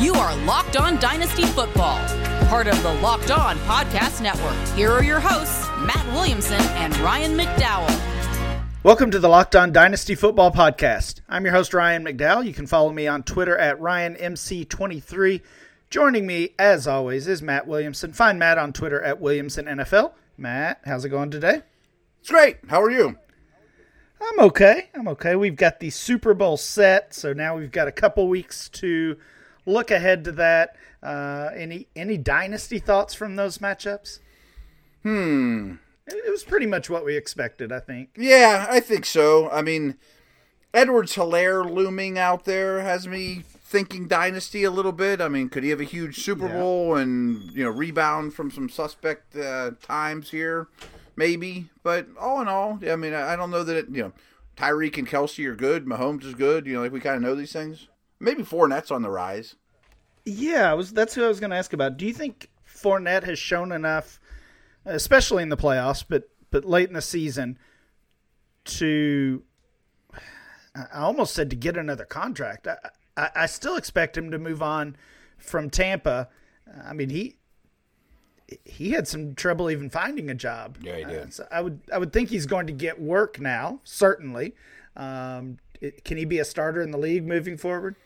You are Locked On Dynasty Football, part of the Locked On Podcast Network. Here are your hosts, Matt Williamson and Ryan McDowell. Welcome to the Locked On Dynasty Football Podcast. I'm your host, Ryan McDowell. You can follow me on Twitter at RyanMC23. Joining me, as always, is Matt Williamson. Find Matt on Twitter at WilliamsonNFL. Matt, how's it going today? It's great. How are you? I'm okay. We've got the Super Bowl set, so now we've got a couple weeks to look ahead to that. Any dynasty thoughts from those matchups? It was pretty much what we expected, I think. Yeah, I think so. I mean, Edwards Hilaire looming out there has me thinking dynasty a little bit. I mean, could he have a huge Super Bowl and, you know, rebound from some suspect times here? Maybe. But all in all, I mean, I don't know that it, you know, Tyreek and Kelsey are good. Mahomes is good. You know, like we kind of know these things. Maybe Fournette's on the rise. Yeah, that's who I was going to ask about. Do you think Fournette has shown enough, especially in the playoffs, but late in the season, to, I almost said to get another contract. I still expect him to move on from Tampa. I mean, he had some trouble even finding a job. Yeah, he did. So I would think he's going to get work now, certainly. Can he be a starter in the league moving forward?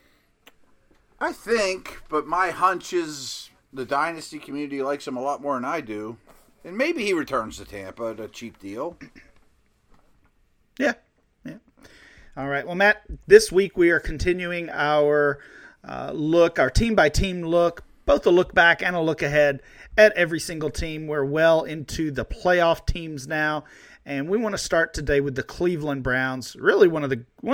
I think, but my hunch is the dynasty community likes him a lot more than I do. And maybe he returns to Tampa at a cheap deal. Yeah. All right. Well, Matt, this week we are continuing our look, our team-by-team look, both a look back and a look ahead at every single team. We're well into the playoff teams now. And we want to start today with the Cleveland Browns. Really one of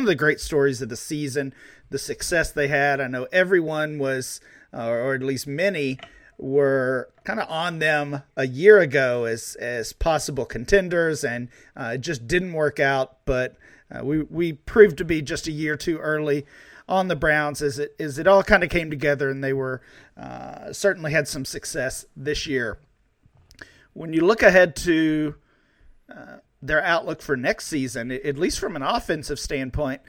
the great stories of the season, the success they had. I know everyone was, or at least many, were kind of on them a year ago as possible contenders, and it just didn't work out. But we proved to be just a year too early on the Browns as it all kind of came together, and they were certainly had some success this year. When you look ahead to their outlook for next season, at least from an offensive standpoint,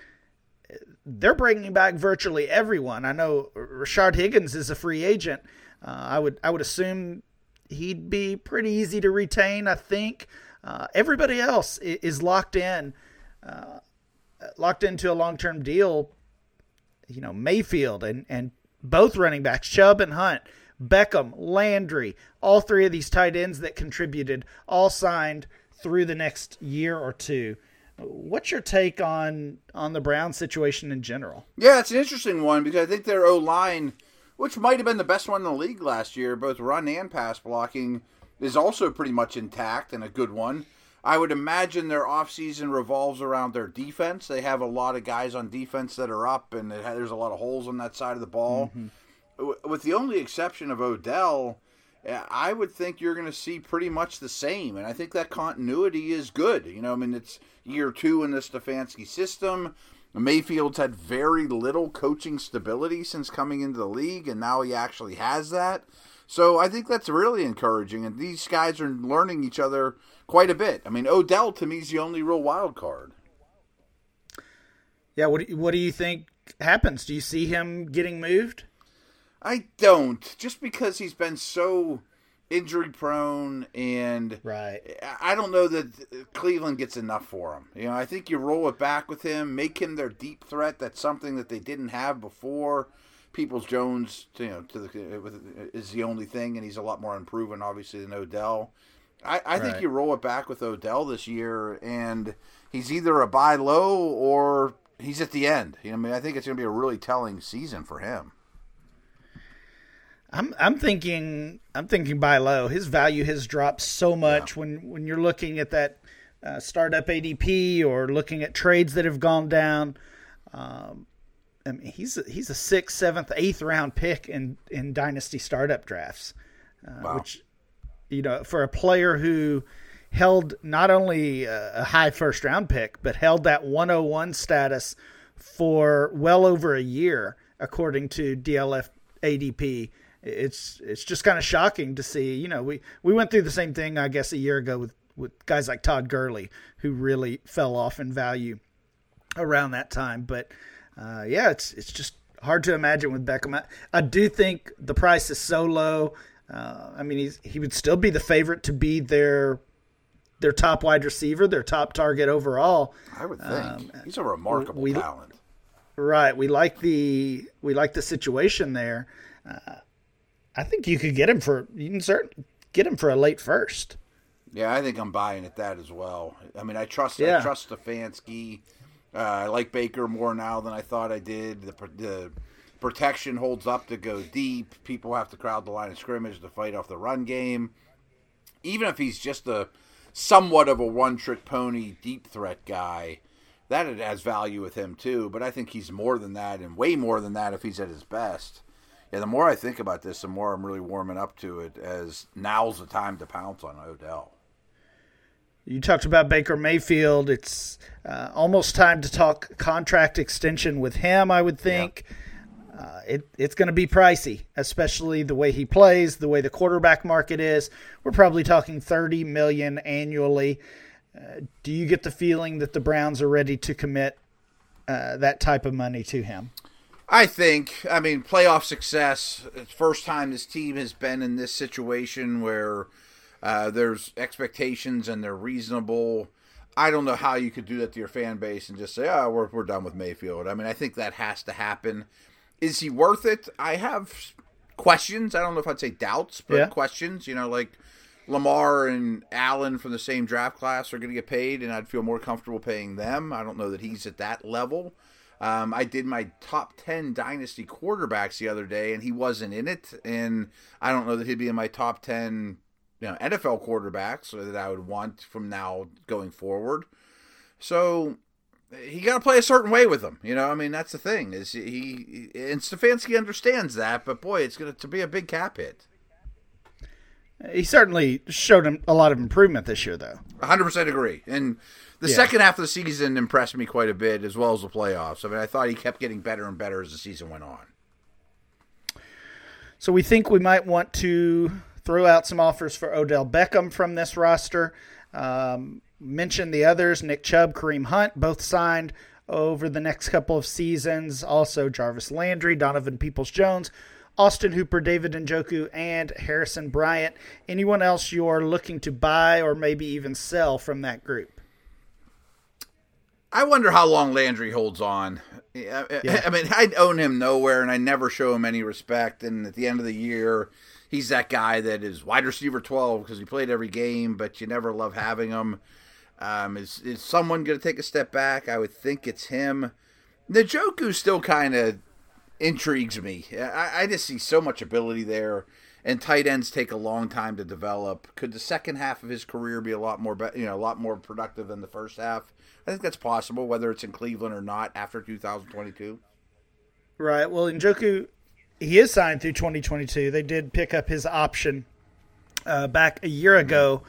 they're bringing back virtually everyone. I know Rashard Higgins is a free agent. I would assume he'd be pretty easy to retain, I think. Everybody else is locked into a long-term deal. You know, Mayfield and both running backs, Chubb and Hunt, Beckham, Landry, all three of these tight ends that contributed, all signed through the next year or two. What's your take on the Browns situation in general? Yeah, it's an interesting one because I think their O-line, which might have been the best one in the league last year, both run and pass blocking, is also pretty much intact and a good one. I would imagine their offseason revolves around their defense. They have a lot of guys on defense that are up, and there's a lot of holes on that side of the ball. Mm-hmm. With the only exception of Odell, I would think you're going to see pretty much the same, and I think that continuity is good. You know, I mean, it's year two in the Stefanski system. Mayfield's had very little coaching stability since coming into the league, and now he actually has that. So I think that's really encouraging, and these guys are learning each other quite a bit. I mean, Odell, to me, is the only real wild card. Yeah, what do you think happens? Do you see him getting moved? I don't, just because he's been so injury-prone, and right. I don't know that Cleveland gets enough for him. You know, I think you roll it back with him, make him their deep threat. That's something that they didn't have before. Peoples-Jones, you know, is the only thing, and he's a lot more unproven, obviously, than Odell. I right. think you roll it back with Odell this year, and he's either a buy low or he's at the end. You know, I mean, I think it's going to be a really telling season for him. I'm thinking buy low. His value has dropped so much when you're looking at that startup ADP or looking at trades that have gone down. I mean, he's a 6th, 7th, 8th round pick in dynasty startup drafts, which, you know, for a player who held not only a high first round pick but held that 101 status for well over a year, according to DLF ADP. It's just kind of shocking to see. You know, we went through the same thing, I guess, a year ago with guys like Todd Gurley, who really fell off in value around that time. But, yeah, it's just hard to imagine with Beckham. I do think the price is so low. I mean, he would still be the favorite to be their top wide receiver, their top target overall. I would think he's a remarkable talent. Right, we like the situation there. I think you can certainly get him for a late first. Yeah, I think I'm buying at that as well. I mean, I trust Stefanski. I like Baker more now than I thought I did. The protection holds up to go deep. People have to crowd the line of scrimmage to fight off the run game. Even if he's just somewhat of a one-trick pony deep threat guy, that it has value with him too. But I think he's more than that, and way more than that if he's at his best. Yeah, the more I think about this, the more I'm really warming up to it, as now's the time to pounce on Odell. You talked about Baker Mayfield. It's almost time to talk contract extension with him, I would think. Yeah. It's going to be pricey, especially the way he plays, the way the quarterback market is. We're probably talking $30 million annually. Do you get the feeling that the Browns are ready to commit that type of money to him? I think. I mean, playoff success, it's first time this team has been in this situation where there's expectations and they're reasonable. I don't know how you could do that to your fan base and just say, oh, we're done with Mayfield. I mean, I think that has to happen. Is he worth it? I have questions. I don't know if I'd say doubts, but questions. You know, like Lamar and Allen from the same draft class are going to get paid, and I'd feel more comfortable paying them. I don't know that he's at that level. I did my top 10 dynasty quarterbacks the other day, and he wasn't in it. And I don't know that he'd be in my top 10 NFL quarterbacks that I would want from now going forward. So you got to play a certain way with him, I mean, that's the thing. Is he and Stefanski understands that, but boy, it's going to be a big cap hit. He certainly showed him a lot of improvement this year, though. 100% agree. And the second half of the season impressed me quite a bit, as well as the playoffs. I mean, I thought he kept getting better and better as the season went on. So we think we might want to throw out some offers for Odell Beckham from this roster. Mention the others, Nick Chubb, Kareem Hunt, both signed over the next couple of seasons. Also, Jarvis Landry, Donovan Peoples-Jones, Austin Hooper, David Njoku, and Harrison Bryant. Anyone else you're looking to buy or maybe even sell from that group? I wonder how long Landry holds on. Yeah. I mean, I'd own him nowhere, and I never show him any respect. And at the end of the year, he's that guy that is wide receiver 12 because he played every game, but you never love having him. Is someone going to take a step back? I would think it's him. Njoku still kind of intrigues me. I just see so much ability there, and tight ends take a long time to develop. Could the second half of his career be a lot more productive than the first half? I think that's possible, whether it's in Cleveland or not after 2022. Right. Well, Njoku, he is signed through 2022. They did pick up his option back a year ago. Mm-hmm.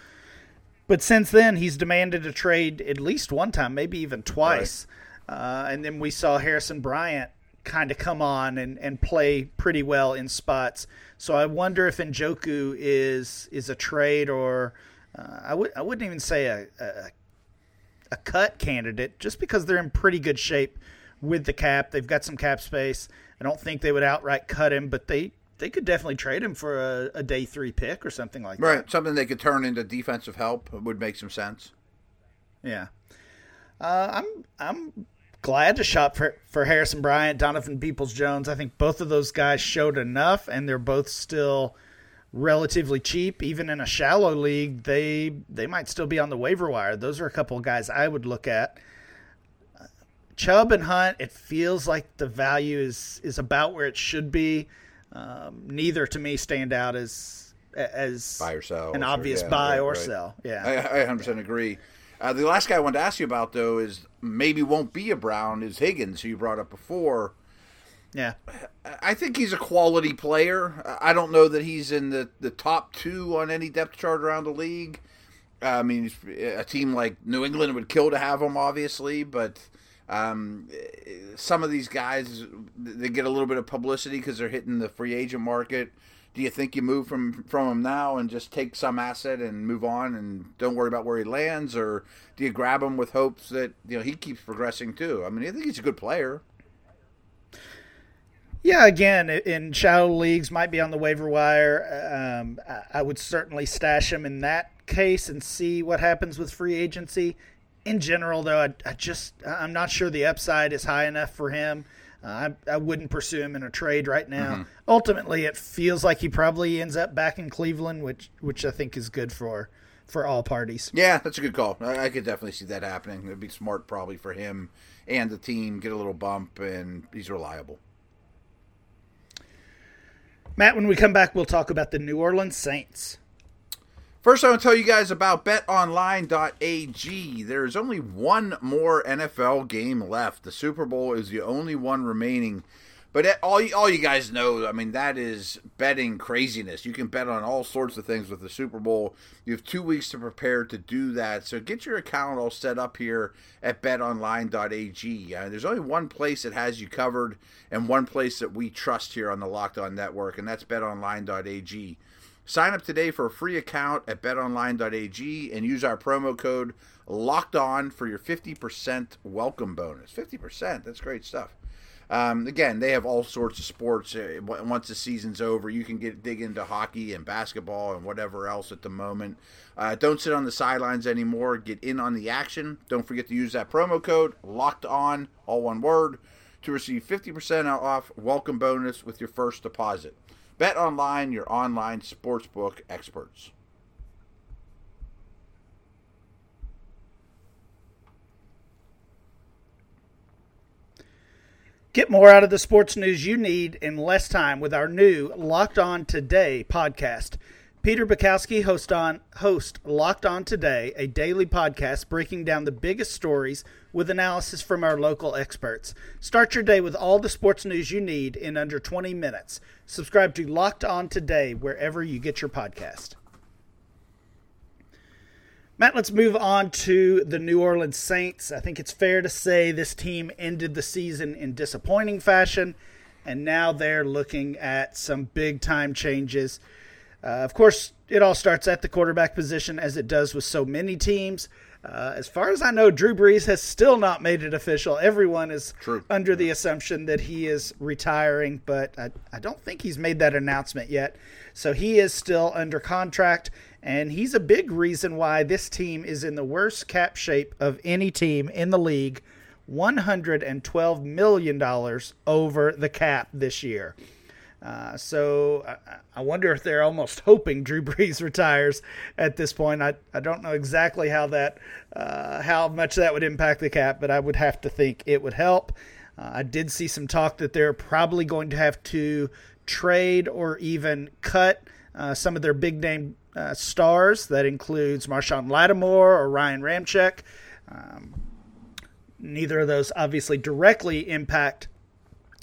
But since then, he's demanded a trade at least one time, maybe even twice. Right. And then we saw Harrison Bryant kind of come on and play pretty well in spots. So I wonder if Njoku is a trade or I wouldn't even say a cut candidate, just because they're in pretty good shape with the cap. They've got some cap space. I don't think they would outright cut him, but they could definitely trade him for a day 3 pick or something like that. Right, something they could turn into defensive help would make some sense. Yeah. I'm glad to shop for Harrison Bryant, Donovan Peoples-Jones. I think both of those guys showed enough, and they're both still relatively cheap. Even in a shallow league, they might still be on the waiver wire. Those are a couple of guys I would look at. Chubb and Hunt, it feels like the value is about where it should be. Neither to me stand out as buy or sell, an obvious buy or sell. Yeah, I 100% agree. The last guy I wanted to ask you about, though, is maybe won't be a Brown, is Higgins, who you brought up before. Yeah. I think he's a quality player. I don't know that he's in the top 2 on any depth chart around the league. I mean, a team like New England would kill to have him, obviously, but some of these guys, they get a little bit of publicity because they're hitting the free agent market. Do you think you move from him now and just take some asset and move on and don't worry about where he lands, or do you grab him with hopes that he keeps progressing too? I mean, I think he's a good player. Yeah, again, in shallow leagues, might be on the waiver wire. I would certainly stash him in that case and see what happens with free agency. In general, though, I'm not sure the upside is high enough for him. I wouldn't pursue him in a trade right now. Mm-hmm. Ultimately, it feels like he probably ends up back in Cleveland, which I think is good for all parties. Yeah, that's a good call. I could definitely see that happening. It'd be smart probably for him and the team, get a little bump, and he's reliable. Matt, when we come back, we'll talk about the New Orleans Saints. First, I want to tell you guys about betonline.ag. There's only one more NFL game left. The Super Bowl is the only one remaining. But all you guys know, I mean, that is betting craziness. You can bet on all sorts of things with the Super Bowl. You have 2 weeks to prepare to do that. So get your account all set up here at betonline.ag. There's only one place that has you covered and one place that we trust here on the Locked On Network, and that's betonline.ag. Sign up today for a free account at betonline.ag and use our promo code LOCKEDON for your 50% welcome bonus. 50%, that's great stuff. Again, they have all sorts of sports. Once the season's over, you can dig into hockey and basketball and whatever else at the moment. Don't sit on the sidelines anymore. Get in on the action. Don't forget to use that promo code, LOCKEDON, all one word, to receive 50% off welcome bonus with your first deposit. Bet Online, your online sportsbook experts. Get more out of the sports news you need in less time with our new Locked On Today podcast. Peter Bukowski, host Locked On Today, a daily podcast breaking down the biggest stories with analysis from our local experts. Start your day with all the sports news you need in under 20 minutes. Subscribe to Locked On Today wherever you get your podcast. Matt, let's move on to the New Orleans Saints. I think it's fair to say this team ended the season in disappointing fashion, and now they're looking at some big-time changes. Of course, it all starts at the quarterback position, as it does with so many teams. As far as I know, Drew Brees has still not made it official. Everyone is under the assumption that he is retiring, but I don't think he's made that announcement yet. So he is still under contract, and he's a big reason why this team is in the worst cap shape of any team in the league, $112 million over the cap this year. So I wonder if they're almost hoping Drew Brees retires at this point. I don't know exactly how much that would impact the cap, but I would have to think it would help. I did see some talk that they're probably going to have to trade or even cut some of their big-name stars. That includes Marshawn Lattimore or Ryan Ramczyk. Neither of those obviously directly impact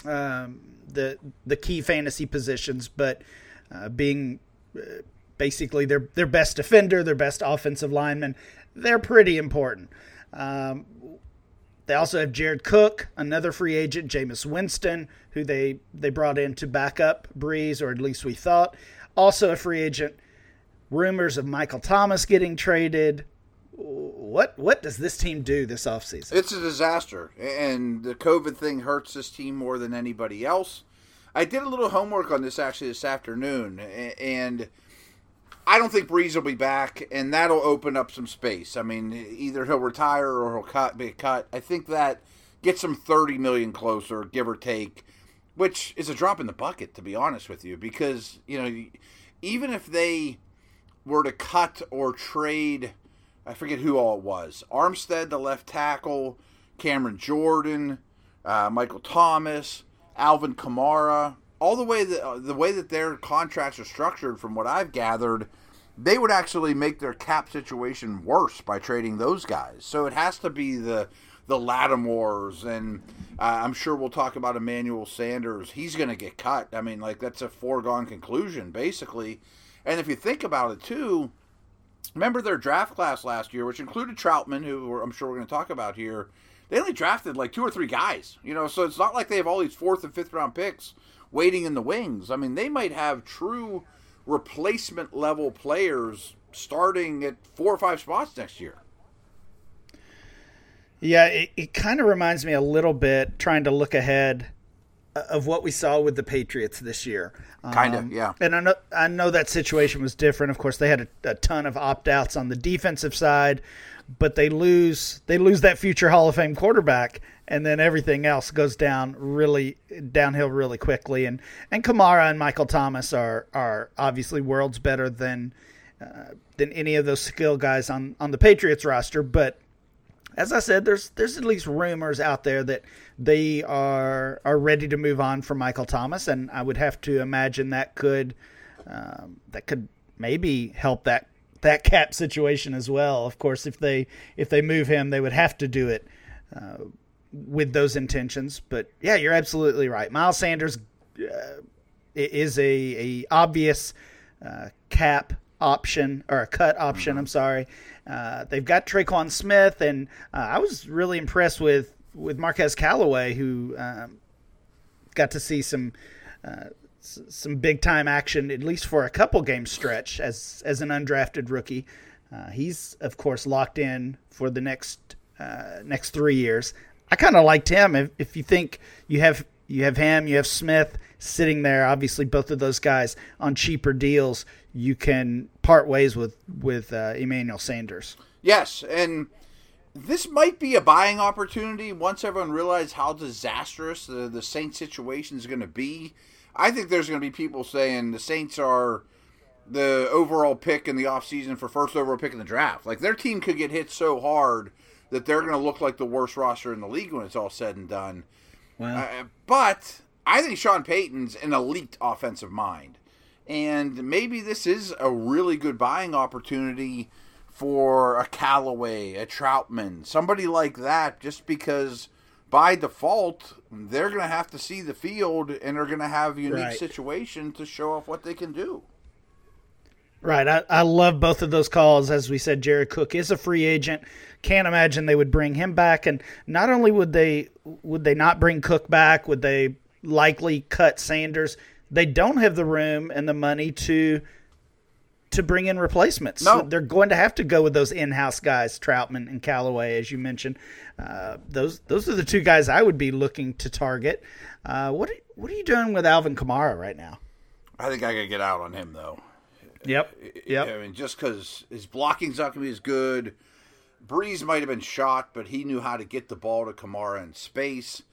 the key fantasy positions, but being basically their best defender, their best offensive lineman, they're pretty important. They also have Jared Cook, another free agent, Jameis Winston, who they brought in to back up Brees, or at least we thought. Also a free agent. Rumors of Michael Thomas getting traded. What does this team do this offseason? It's a disaster, and the COVID thing hurts this team more than anybody else. I did a little homework on this actually this afternoon, and I don't think Brees will be back, and that'll open up some space. I mean, either he'll retire or he'll be cut. I think that gets him $30 million closer, give or take, which is a drop in the bucket, to be honest with you, because, you know, even if they were to cut or trade, I forget who all it was. Armstead, the left tackle, Cameron Jordan, Michael Thomas, Alvin Kamara. All the way that their contracts are structured, from what I've gathered, they would actually make their cap situation worse by trading those guys. So it has to be the Lattimores, and I'm sure we'll talk about Emmanuel Sanders. He's going to get cut. I mean, like, that's a foregone conclusion, basically. And if you think about it, too, remember their draft class last year, which included Troutman, who I'm sure we're going to talk about here. They only drafted like 2 or 3 guys, you know, so it's not like they have all these 4th and 5th round picks waiting in the wings. I mean, they might have true replacement level players starting at 4 or 5 spots next year. Yeah, it kind of reminds me a little bit, trying to look ahead, of what we saw with the Patriots this year. Kind of, yeah. And I know that situation was different. Of course, they had a ton of opt-outs on the defensive side, but they lose that future Hall of Fame quarterback, and then everything else goes downhill really quickly. And Kamara and Michael Thomas are obviously worlds better than any of those skill guys on the Patriots roster, but as I said, there's at least rumors out there that they are ready to move on from Michael Thomas, and I would have to imagine that could maybe help that cap situation as well. Of course, if they move him, they would have to do it with those intentions. But yeah, you're absolutely right. Miles Sanders is a obvious cap option, or a cut option, I'm sorry. They've got Tre'Quan Smith, and I was really impressed with Marquez Callaway, who got to see some big-time action, at least for a couple-game stretch as an undrafted rookie. He's, of course, locked in for the next 3 years. I kind of liked him. If you think you have him, you have Smith sitting there, obviously both of those guys on cheaper deals, you can part ways with Emmanuel Sanders. Yes, and this might be a buying opportunity once everyone realizes how disastrous the Saints situation is going to be. I think there's going to be people saying the Saints are the overall pick in the offseason for first overall pick in the draft. Like, their team could get hit so hard that they're going to look like the worst roster in the league when it's all said and done. Wow. But I think Sean Payton's an elite offensive mind. And maybe this is a really good buying opportunity for a Callaway, a Troutman, somebody like that, just because by default, they're going to have to see the field and are going to have a unique situation to show off what they can do. Right. I love both of those calls. As we said, Jared Cook is a free agent. Can't imagine they would bring him back. And not only would they not bring Cook back, would they likely cut Sanders? They don't have the room and the money to bring in replacements. No. So they're going to have to go with those in-house guys, Troutman and Callaway, as you mentioned. Those are the two guys I would be looking to target. What are you doing with Alvin Kamara right now? I think I got to get out on him, though. Yep. I mean, just because his blocking's not going to be as good. Breeze might have been shot, but he knew how to get the ball to Kamara in space.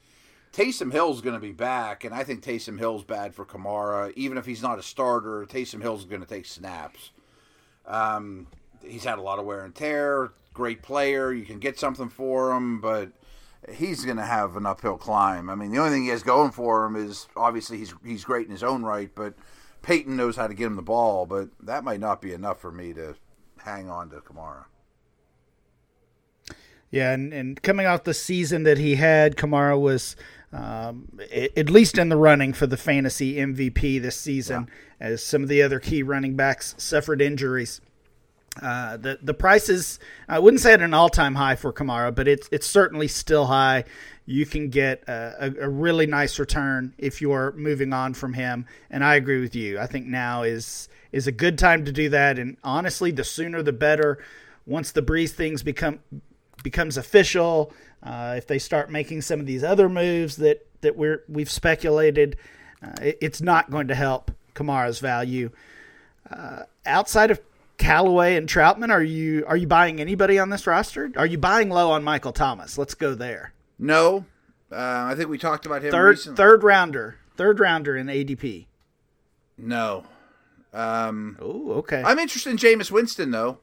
Taysom Hill's going to be back, and I think Taysom Hill's bad for Kamara. Even if he's not a starter, Taysom Hill's going to take snaps. He's had a lot of wear and tear. Great player. You can get something for him, but he's going to have an uphill climb. I mean, the only thing he has going for him is, obviously, he's great in his own right, but Peyton knows how to get him the ball, but that might not be enough for me to hang on to Kamara. Yeah, and coming off the season that he had, Kamara was at least in the running for the fantasy MVP this season, as some of the other key running backs suffered injuries. The price is, I wouldn't say at an all-time high for Kamara, but it's certainly still high. You can get a really nice return if you're moving on from him, and I agree with you. I think now is a good time to do that, and honestly, the sooner the better. Once the Breeze things becomes official, if they start making some of these other moves that we've speculated, it's not going to help Kamara's value. Outside of Callaway and Troutman, are you buying anybody on this roster? Are you buying low on Michael Thomas? Let's go there. No, I think we talked about him recently. Third rounder in ADP. No. Okay. I'm interested in Jameis Winston, though.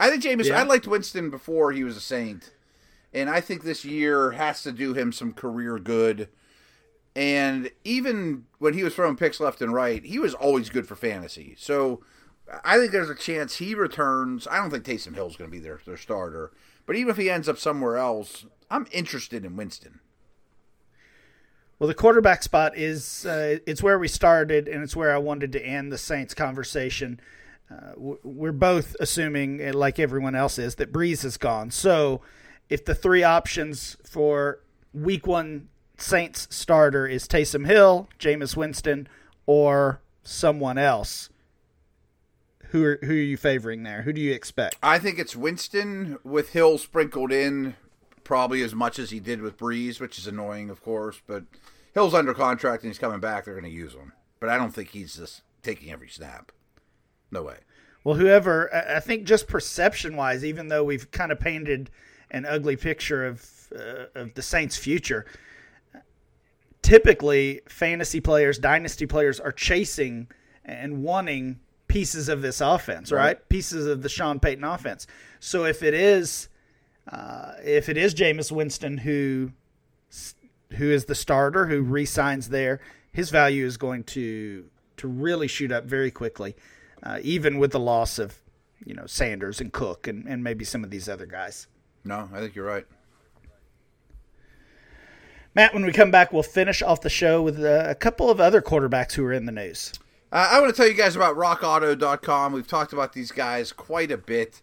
I think I liked Winston before he was a Saint, and I think this year has to do him some career good. And even when he was throwing picks left and right, he was always good for fantasy. So I think there's a chance he returns. I don't think Taysom Hill's going to be their starter, but even if he ends up somewhere else, I'm interested in Winston. Well, the quarterback spot is it's where we started, and it's where I wanted to end the Saints conversation. We're both assuming, like everyone else is, that Breeze is gone. So if the three options for Week 1 Saints starter is Taysom Hill, Jameis Winston, or someone else, who are you favoring there? Who do you expect? I think it's Winston with Hill sprinkled in probably as much as he did with Breeze, which is annoying, of course, but Hill's under contract and he's coming back, they're going to use him. But I don't think he's just taking every snap. No way. Well, whoever, I think just perception-wise, even though we've kind of painted an ugly picture of the Saints' future, typically fantasy players, dynasty players are chasing and wanting pieces of this offense, right? Pieces of the Sean Payton offense. So if it is Jameis Winston who is the starter, who re-signs there, his value is going to really shoot up very quickly, even with the loss of, Sanders and Cook and maybe some of these other guys. No, I think you're right. Matt, when we come back, we'll finish off the show with a couple of other quarterbacks who are in the news. I want to tell you guys about RockAuto.com. We've talked about these guys quite a bit.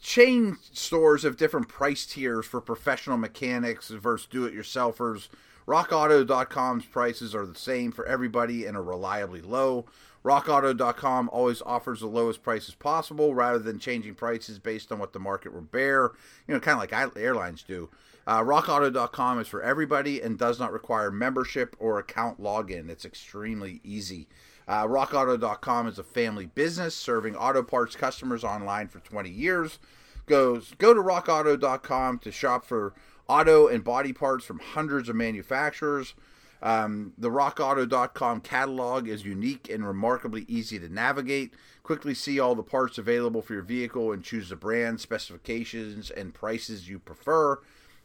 Chain stores have different price tiers for professional mechanics versus do-it-yourselfers. RockAuto.com's prices are the same for everybody and are reliably low. RockAuto.com always offers the lowest prices possible rather than changing prices based on what the market will bear, kind of like airlines do. RockAuto.com is for everybody and does not require membership or account login. It's extremely easy. RockAuto.com is a family business serving auto parts customers online for 20 years. Go to RockAuto.com to shop for auto and body parts from hundreds of manufacturers. The RockAuto.com catalog is unique and remarkably easy to navigate. Quickly see all the parts available for your vehicle and choose the brand, specifications, and prices you prefer.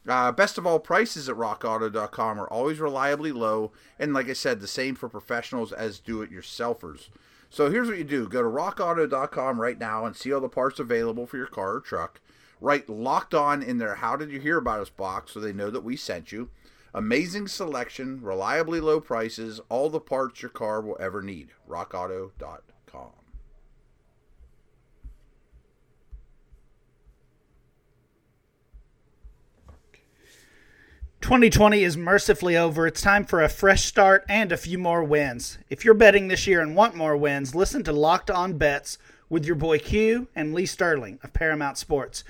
Best of all, prices at RockAuto.com are always reliably low, and like I said, the same for professionals as do-it-yourselfers. So here's what you do. Go to RockAuto.com right now and see all the parts available for your car or truck. Write Locked On in their How Did You Hear About Us box so they know that we sent you. Amazing selection, reliably low prices, all the parts your car will ever need. RockAuto.com. Okay. 2020 is mercifully over. It's time for a fresh start and a few more wins. If you're betting this year and want more wins, listen to Locked On Bets with your boy Q and Lee Sterling of Paramount Sports.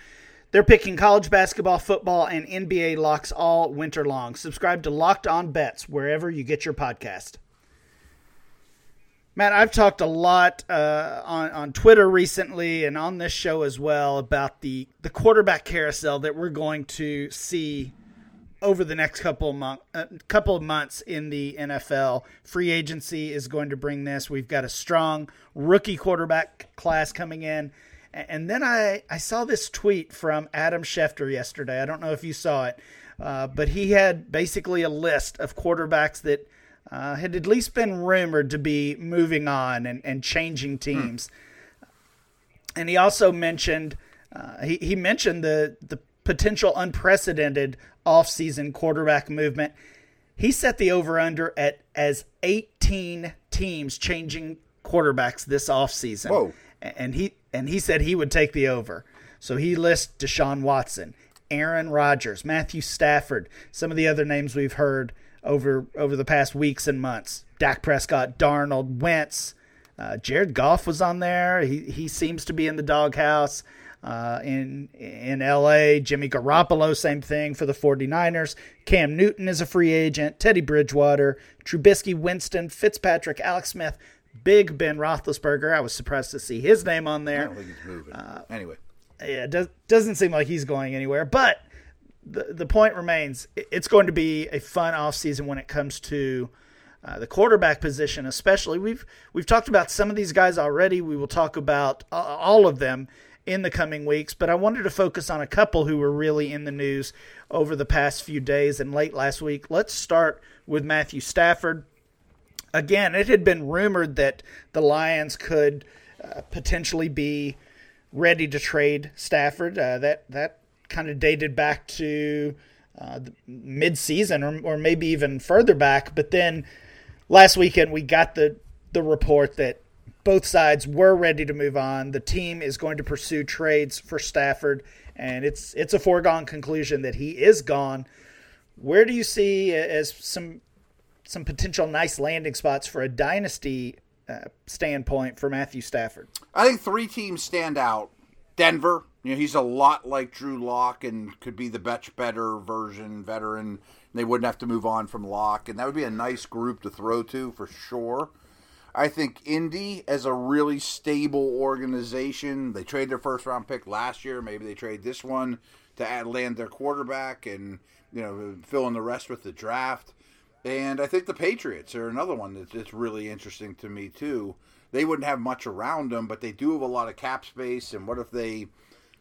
They're picking college basketball, football, and NBA locks all winter long. Subscribe to Locked On Bets wherever you get your podcast. Matt, I've talked a lot on Twitter recently and on this show as well about the quarterback carousel that we're going to see over the next couple of months in the NFL. Free agency is going to bring this. We've got a strong rookie quarterback class coming in. And then I saw this tweet from Adam Schefter yesterday. I don't know if you saw it, but he had basically a list of quarterbacks that had at least been rumored to be moving on and changing teams. And he also mentioned he mentioned the potential unprecedented offseason quarterback movement. He set the over-under as 18 teams changing quarterbacks this offseason. Whoa. And he said he would take the over. So he lists Deshaun Watson, Aaron Rodgers, Matthew Stafford, some of the other names we've heard over the past weeks and months. Dak Prescott, Darnold, Wentz, Jared Goff was on there. He seems to be in the doghouse in L.A. Jimmy Garoppolo, same thing for the 49ers. Cam Newton is a free agent. Teddy Bridgewater, Trubisky, Winston, Fitzpatrick, Alex Smith. Big Ben Roethlisberger. I was surprised to see his name on there. I don't think he's moving. Anyway. Yeah, it doesn't seem like he's going anywhere. But the point remains, it's going to be a fun offseason when it comes to the quarterback position especially. We've talked about some of these guys already. We will talk about all of them in the coming weeks. But I wanted to focus on a couple who were really in the news over the past few days and late last week. Let's start with Matthew Stafford. Again, it had been rumored that the Lions could potentially be ready to trade Stafford. That kind of dated back to mid-season or maybe even further back. But then last weekend we got the report that both sides were ready to move on. The team is going to pursue trades for Stafford, and it's a foregone conclusion that he is gone. Where do you see as some potential nice landing spots for a dynasty standpoint for Matthew Stafford? I think three teams stand out. Denver, he's a lot like Drew Lock and could be the much better version, veteran, They wouldn't have to move on from Locke, and that would be a nice group to throw to for sure. I think Indy, as a really stable organization, they traded their first-round pick last year. Maybe they trade this one to land their quarterback and, you know, fill in the rest with the draft. And I think the Patriots are another one that's really interesting to me, too. They wouldn't have much around them, but they do have a lot of cap space. And what if they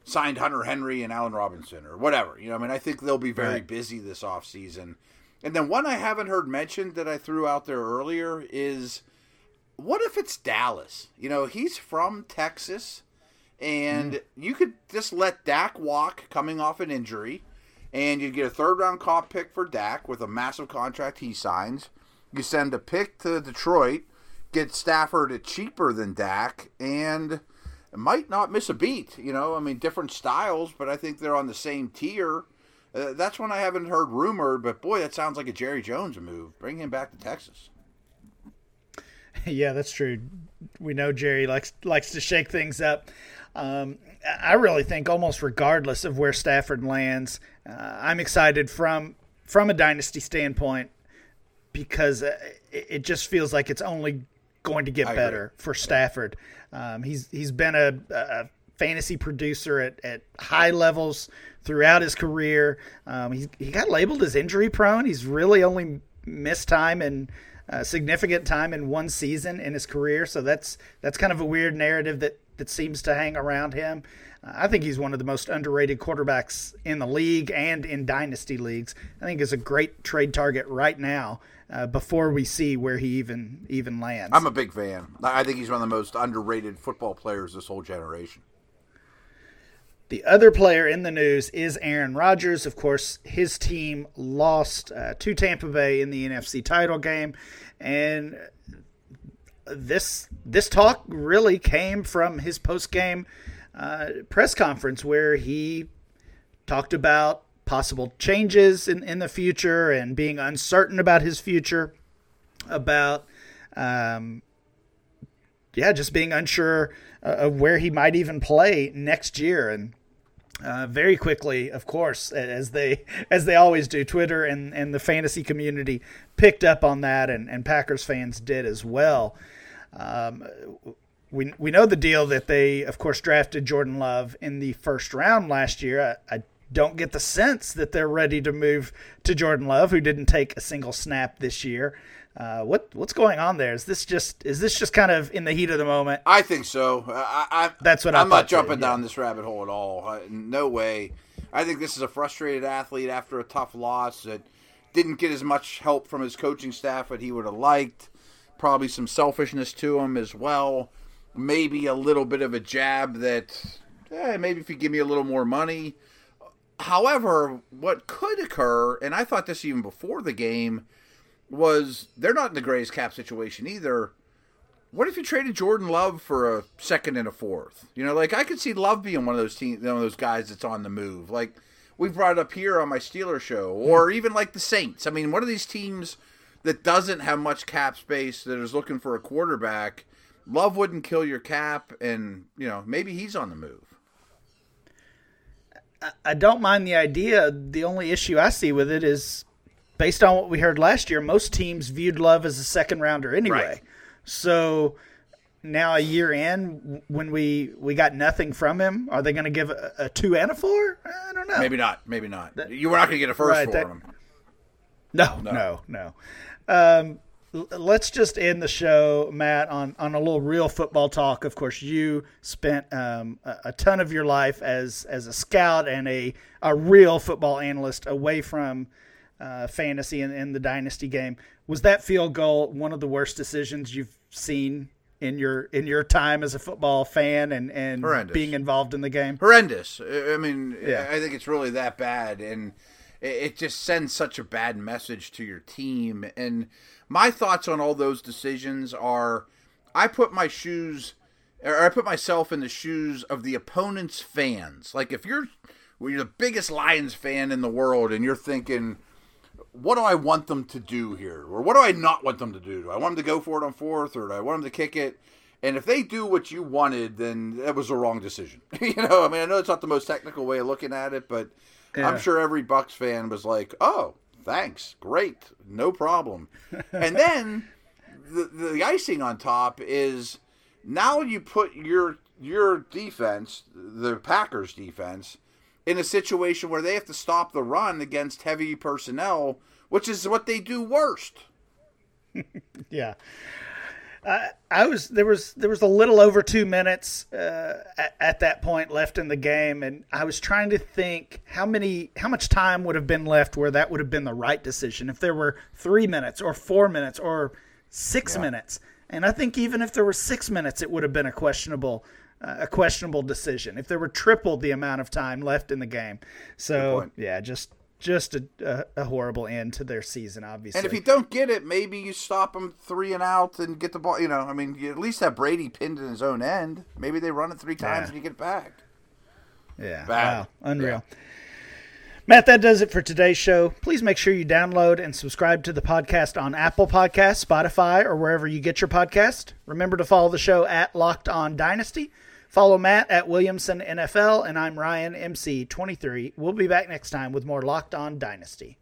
signed Hunter Henry and Allen Robinson or whatever? You know, I mean, I think they'll be very busy this offseason. And then one I haven't heard mentioned that I threw out there earlier is, what if it's Dallas? You know, he's from Texas, and you could just let Dak walk coming off an injury, and you get a third-round comp pick for Dak with a massive contract he signs. You send a pick to Detroit, get Stafford at cheaper than Dak, and might not miss a beat. You know, I mean, different styles, but I think they're on the same tier. That's one I haven't heard rumored, but, boy, that sounds like a Jerry Jones move. Bring him back to Texas. Yeah, that's true. We know Jerry likes to shake things up. I really think almost regardless of where Stafford lands, I'm excited from a dynasty standpoint because it just feels like it's only going to get better for Stafford. He's been a fantasy producer at high levels throughout his career. He got labeled as injury prone. He's really only missed time and significant time in one season in his career, so that's kind of a weird narrative that seems to hang around him. I think he's one of the most underrated quarterbacks in the league and in dynasty leagues. I think it's a great trade target right now before we see where he even lands. I'm a big fan. I think he's one of the most underrated football players this whole generation. The other player in the news is Aaron Rodgers. Of course, his team lost to Tampa Bay in the NFC title game. And this talk really came from his post-game press conference where he talked about possible changes in the future and being uncertain about his future, about just being unsure of where he might even play next year. And very quickly, of course, as they always do, Twitter and the fantasy community picked up on that, and Packers fans did as well. We know the deal that they, of course, drafted Jordan Love in the first round last year. I don't get the sense that they're ready to move to Jordan Love, who didn't take a single snap this year. What's going on there? Is this just kind of in the heat of the moment? I think so. That's what I'm not jumping down this rabbit hole at all. No way. I think this is a frustrated athlete after a tough loss that didn't get as much help from his coaching staff that he would have liked. Probably some selfishness to him as well. Maybe a little bit of a jab that maybe if you give me a little more money. However, what could occur, and I thought this even before the game, was they're not in the greatest cap situation either. What if you traded Jordan Love for a second and a fourth? You know, like I could see Love being one of those guys that's on the move. Like we brought it up here on my Steelers show, or even like the Saints. I mean, one of these teams that doesn't have much cap space that is looking for a quarterback, Love wouldn't kill your cap, and you know, maybe he's on the move. I don't mind the idea. The only issue I see with it is, based on what we heard last year, most teams viewed Love as a second rounder anyway. Right. So now a year in, when we got nothing from him, are they going to give a 2 and a 4? I don't know. Maybe not. You were not going to get a first for him. No. Let's just end the show, Matt, on a little real football talk. Of course, you spent a ton of your life as a scout and a real football analyst away from fantasy and the dynasty game. Was that field goal one of the worst decisions you've seen in your time as a football fan and being involved in the game? Horrendous. I mean, yeah. I think it's really that bad, and it just sends such a bad message to your team. And my thoughts on all those decisions are, I put myself in the shoes of the opponent's fans. Like if you're the biggest Lions fan in the world and you're thinking, what do I want them to do here? Or what do I not want them to do? Do I want them to go for it on fourth, or do I want them to kick it? And if they do what you wanted, then that was the wrong decision. You know, I mean, I know it's not the most technical way of looking at it, but yeah. I'm sure every Bucs fan was like, oh, thanks, great, no problem. And then the icing on top is now you put your defense, the Packers defense, in a situation where they have to stop the run against heavy personnel, which is what they do worst. Yeah. There was a little over 2 minutes at that point left in the game, and I was trying to think how much time would have been left where that would have been the right decision if there were 3 minutes or 4 minutes or six minutes. And I think even if there were 6 minutes, it would have been a questionable decision if there were triple the amount of time left in the game. So yeah, just a horrible end to their season, obviously. And if you don't get it, maybe you stop them 3 and out and get the ball. You know, I mean, you at least have Brady pinned in his own end. Maybe they run it 3 times and you get it back. Yeah. Bad. Wow. Unreal. Yeah. Matt, that does it for today's show. Please make sure you download and subscribe to the podcast on Apple Podcasts, Spotify, or wherever you get your podcast. Remember to follow the show at Locked On Dynasty. Follow Matt at Williamson NFL, and I'm Ryan MC23. We'll be back next time with more Locked On Dynasty.